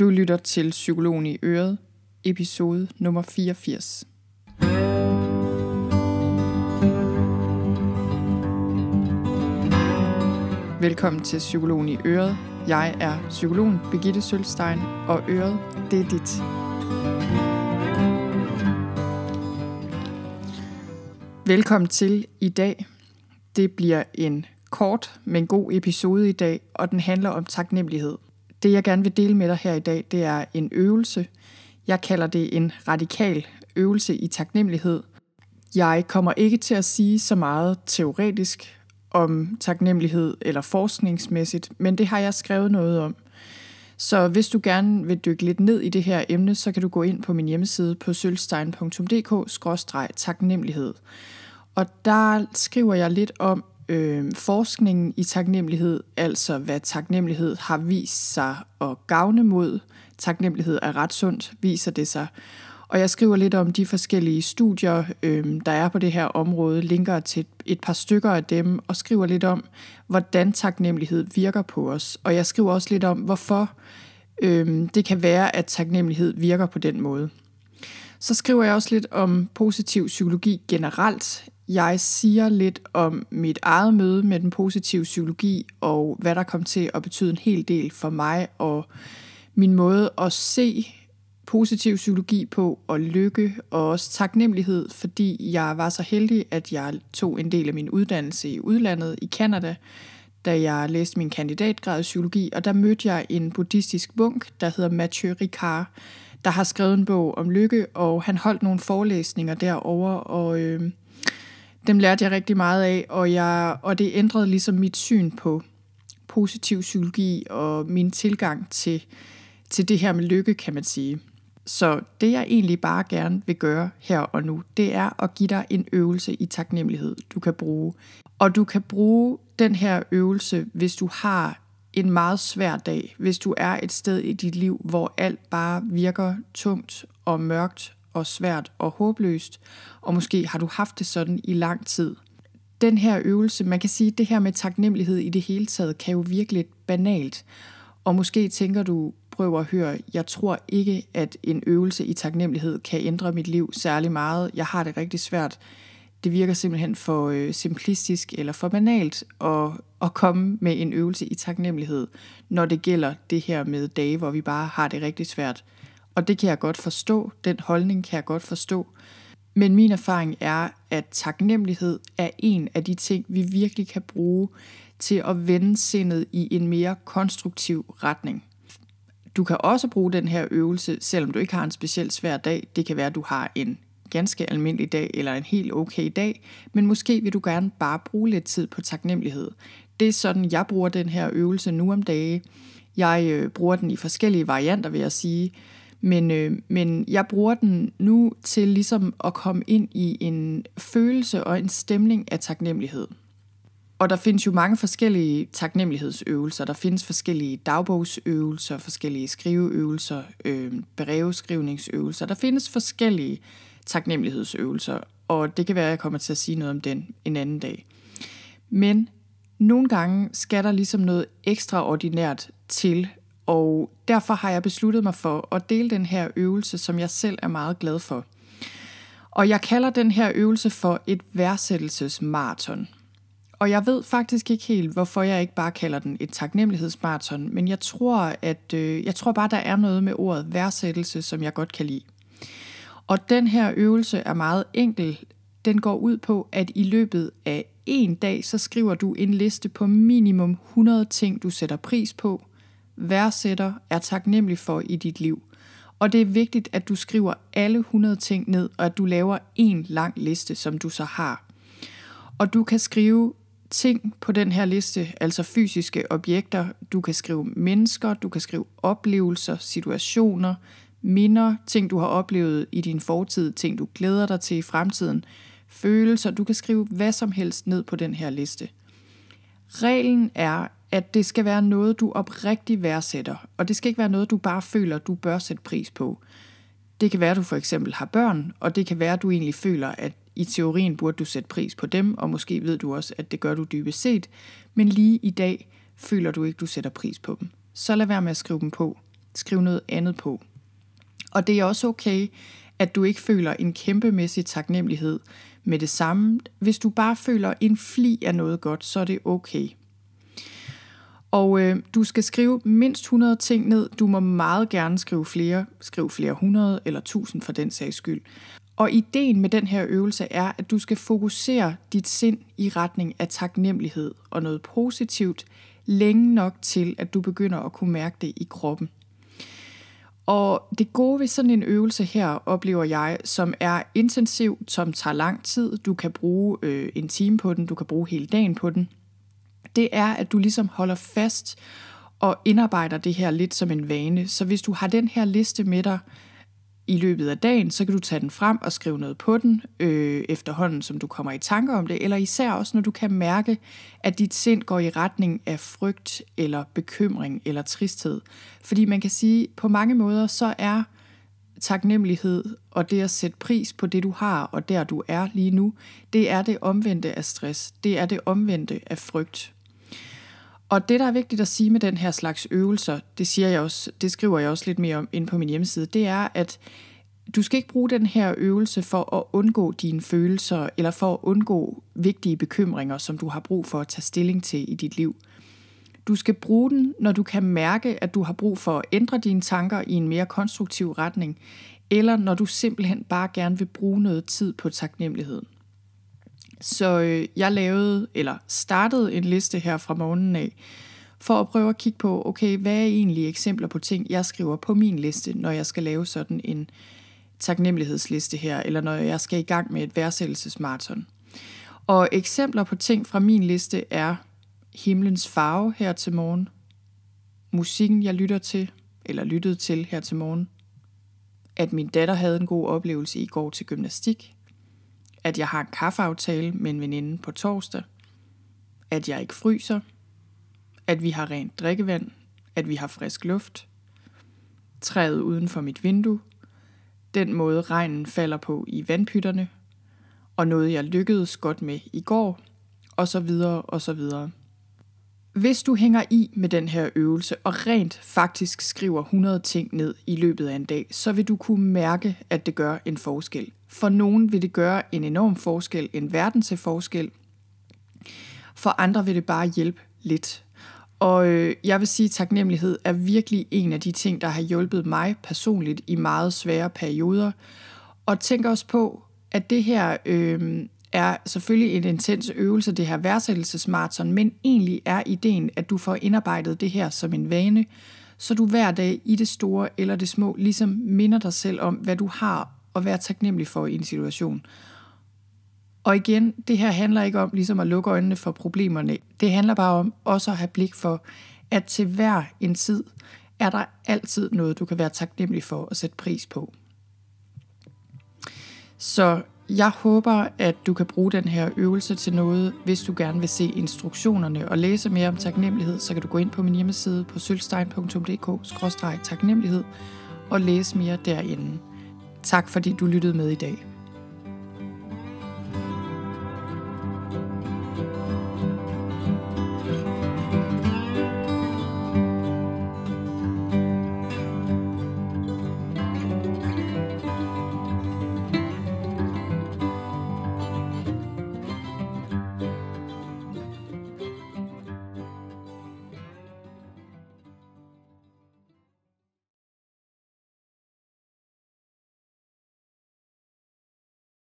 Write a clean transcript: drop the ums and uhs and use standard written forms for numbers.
Du lytter til Psykologen i Øret, episode nummer 84. Velkommen til Psykologen i Øret. Jeg er psykologen Birgitte Sølstein, og Øret, det er dit. Velkommen til i dag. Det bliver en kort, men god episode i dag, og den handler om taknemmelighed. Det, jeg gerne vil dele med dig her i dag, det er en øvelse. Jeg kalder det en radikal øvelse i taknemmelighed. Jeg kommer ikke til at sige så meget teoretisk om taknemmelighed eller forskningsmæssigt, men det har jeg skrevet noget om. Så hvis du gerne vil dykke lidt ned i det her emne, så kan du gå ind på min hjemmeside på sølstein.dk/taknemmelighed. Og der skriver jeg lidt om forskningen i taknemmelighed, altså hvad taknemmelighed har vist sig at gavne mod. Taknemmelighed er ret sundt, viser det sig. Og jeg skriver lidt om de forskellige studier, der er på det her område, linker til et par stykker af dem, og skriver lidt om, hvordan taknemmelighed virker på os. Og jeg skriver også lidt om, hvorfor det kan være, at taknemmelighed virker på den måde. Så skriver jeg også lidt om positiv psykologi generelt. Jeg siger lidt om mit eget møde med den positive psykologi, og hvad der kom til at betyde en hel del for mig, og min måde at se positiv psykologi på, og lykke, og også taknemmelighed, fordi jeg var så heldig, at jeg tog en del af min uddannelse i udlandet i Canada, da jeg læste min kandidatgrad i psykologi, og der mødte jeg en buddhistisk munk, der hedder Matthieu Ricard, der har skrevet en bog om lykke, og han holdt nogle forelæsninger derovre, og dem lærte jeg rigtig meget af, og det ændrede ligesom mit syn på positiv psykologi og min tilgang til det her med lykke, kan man sige. Så det, jeg egentlig bare gerne vil gøre her og nu, det er at give dig en øvelse i taknemmelighed, du kan bruge. Og du kan bruge den her øvelse, hvis du har en meget svær dag, hvis du er et sted i dit liv, hvor alt bare virker tungt og mørkt og svært og håbløst, og måske har du haft det sådan i lang tid. Den her øvelse, man kan sige, at det her med taknemmelighed i det hele taget, kan jo virke lidt banalt. Og måske tænker du, prøv at høre, jeg tror ikke, at en øvelse i taknemmelighed kan ændre mit liv særlig meget. Jeg har det rigtig svært. Det virker simpelthen for simplistisk eller for banalt at komme med en øvelse i taknemmelighed, når det gælder det her med dage, hvor vi bare har det rigtig svært. Og det kan jeg godt forstå, den holdning kan jeg godt forstå. Men min erfaring er, at taknemmelighed er en af de ting, vi virkelig kan bruge til at vende sindet i en mere konstruktiv retning. Du kan også bruge den her øvelse, selvom du ikke har en specielt svær dag. Det kan være, at du har en ganske almindelig dag eller en helt okay dag, men måske vil du gerne bare bruge lidt tid på taknemmelighed. Det er sådan, jeg bruger den her øvelse nu om dage. Jeg bruger den i forskellige varianter, vil jeg sige. Men jeg bruger den nu til ligesom at komme ind i en følelse og en stemning af taknemmelighed. Og der findes jo mange forskellige taknemmelighedsøvelser. Der findes forskellige dagbogsøvelser, forskellige skriveøvelser, brevskrivningsøvelser. Der findes forskellige taknemmelighedsøvelser, og det kan være, at jeg kommer til at sige noget om den en anden dag. Men nogle gange skal der ligesom noget ekstraordinært til. Og derfor har jeg besluttet mig for at dele den her øvelse, som jeg selv er meget glad for. Og jeg kalder den her øvelse for et værdsættelsesmaraton. Og jeg ved faktisk ikke helt, hvorfor jeg ikke bare kalder den et taknemmelighedsmaraton, men jeg tror bare, der er noget med ordet værdsættelse, som jeg godt kan lide. Og den her øvelse er meget enkel. Den går ud på, at i løbet af en dag, så skriver du en liste på minimum 100 ting, du sætter pris på, værdsætter, er taknemmelig for i dit liv. Og det er vigtigt, at du skriver alle 100 ting ned, og at du laver en lang liste, som du så har. Og du kan skrive ting på den her liste, altså fysiske objekter. Du kan skrive mennesker, du kan skrive oplevelser, situationer, minder, ting du har oplevet i din fortid, ting du glæder dig til i fremtiden, følelser. Du kan skrive hvad som helst ned på den her liste. Reglen er, at det skal være noget, du oprigtigt værdsætter, og det skal ikke være noget, du bare føler, du bør sætte pris på. Det kan være, at du for eksempel har børn, og det kan være, at du egentlig føler, at i teorien burde du sætte pris på dem, og måske ved du også, at det gør du dybest set, men lige i dag føler du ikke, du sætter pris på dem. Så lad være med at skrive dem på. Skriv noget andet på. Og det er også okay, at du ikke føler en kæmpemæssig taknemmelighed med det samme. Hvis du bare føler en fli af noget godt, så er det okay. Og du skal skrive mindst 100 ting ned. Du må meget gerne skrive flere. Skriv flere 100 eller 1000 for den sags skyld. Og ideen med den her øvelse er, at du skal fokusere dit sind i retning af taknemmelighed og noget positivt længe nok til, at du begynder at kunne mærke det i kroppen. Og det gode ved sådan en øvelse her, oplever jeg, som er intensiv, som tager lang tid, du kan bruge en time på den, du kan bruge hele dagen på den, det er, at du ligesom holder fast og indarbejder det her lidt som en vane. Så hvis du har den her liste med dig i løbet af dagen, så kan du tage den frem og skrive noget på den efterhånden, som du kommer i tanker om det, eller især også, når du kan mærke, at dit sind går i retning af frygt eller bekymring eller tristhed. Fordi man kan sige, på mange måder, så er taknemmelighed og det at sætte pris på det, du har og der, du er lige nu, det er det omvendte af stress. Det er det omvendte af frygt. Og det, der er vigtigt at sige med den her slags øvelser, det siger jeg også, det skriver jeg også lidt mere om inde på min hjemmeside, det er, at du skal ikke bruge den her øvelse for at undgå dine følelser, eller for at undgå vigtige bekymringer, som du har brug for at tage stilling til i dit liv. Du skal bruge den, når du kan mærke, at du har brug for at ændre dine tanker i en mere konstruktiv retning, eller når du simpelthen bare gerne vil bruge noget tid på taknemmeligheden. Så jeg startede en liste her fra morgenen af, for at prøve at kigge på, okay, hvad er egentlig eksempler på ting, jeg skriver på min liste, når jeg skal lave sådan en taknemmelighedsliste her, eller når jeg skal i gang med et værdsættelsesmaraton. Og eksempler på ting fra min liste er himlens farve her til morgen, musikken jeg lyttede til her til morgen, at min datter havde en god oplevelse i går til gymnastik, at jeg har en kaffeaftale med en veninde på torsdag, at jeg ikke fryser, at vi har rent drikkevand, at vi har frisk luft, træet uden for mit vindue, den måde regnen falder på i vandpytterne, og noget jeg lykkedes godt med i går, og så videre og så videre. Hvis du hænger i med den her øvelse og rent faktisk skriver 100 ting ned i løbet af en dag, så vil du kunne mærke, at det gør en forskel. For nogen vil det gøre en enorm forskel, en verden til forskel. For andre vil det bare hjælpe lidt. Og jeg vil sige, at taknemmelighed er virkelig en af de ting, der har hjulpet mig personligt i meget svære perioder. Og tænk også på, at det her er selvfølgelig en intens øvelse, det her værdsættelsesmaraton, men egentlig er ideen, at du får indarbejdet det her som en vane, så du hver dag i det store eller det små ligesom minder dig selv om, hvad du har og være taknemmelig for i en situation. Og igen, det her handler ikke om ligesom at lukke øjnene for problemerne. Det handler bare om også at have blik for, at til hver en tid er der altid noget, du kan være taknemmelig for og sætte pris på. Så jeg håber, at du kan bruge den her øvelse til noget. Hvis du gerne vil se instruktionerne og læse mere om taknemmelighed, så kan du gå ind på min hjemmeside på sølstein.dk/taknemmelighed og læse mere derinde. Tak fordi du lyttede med i dag.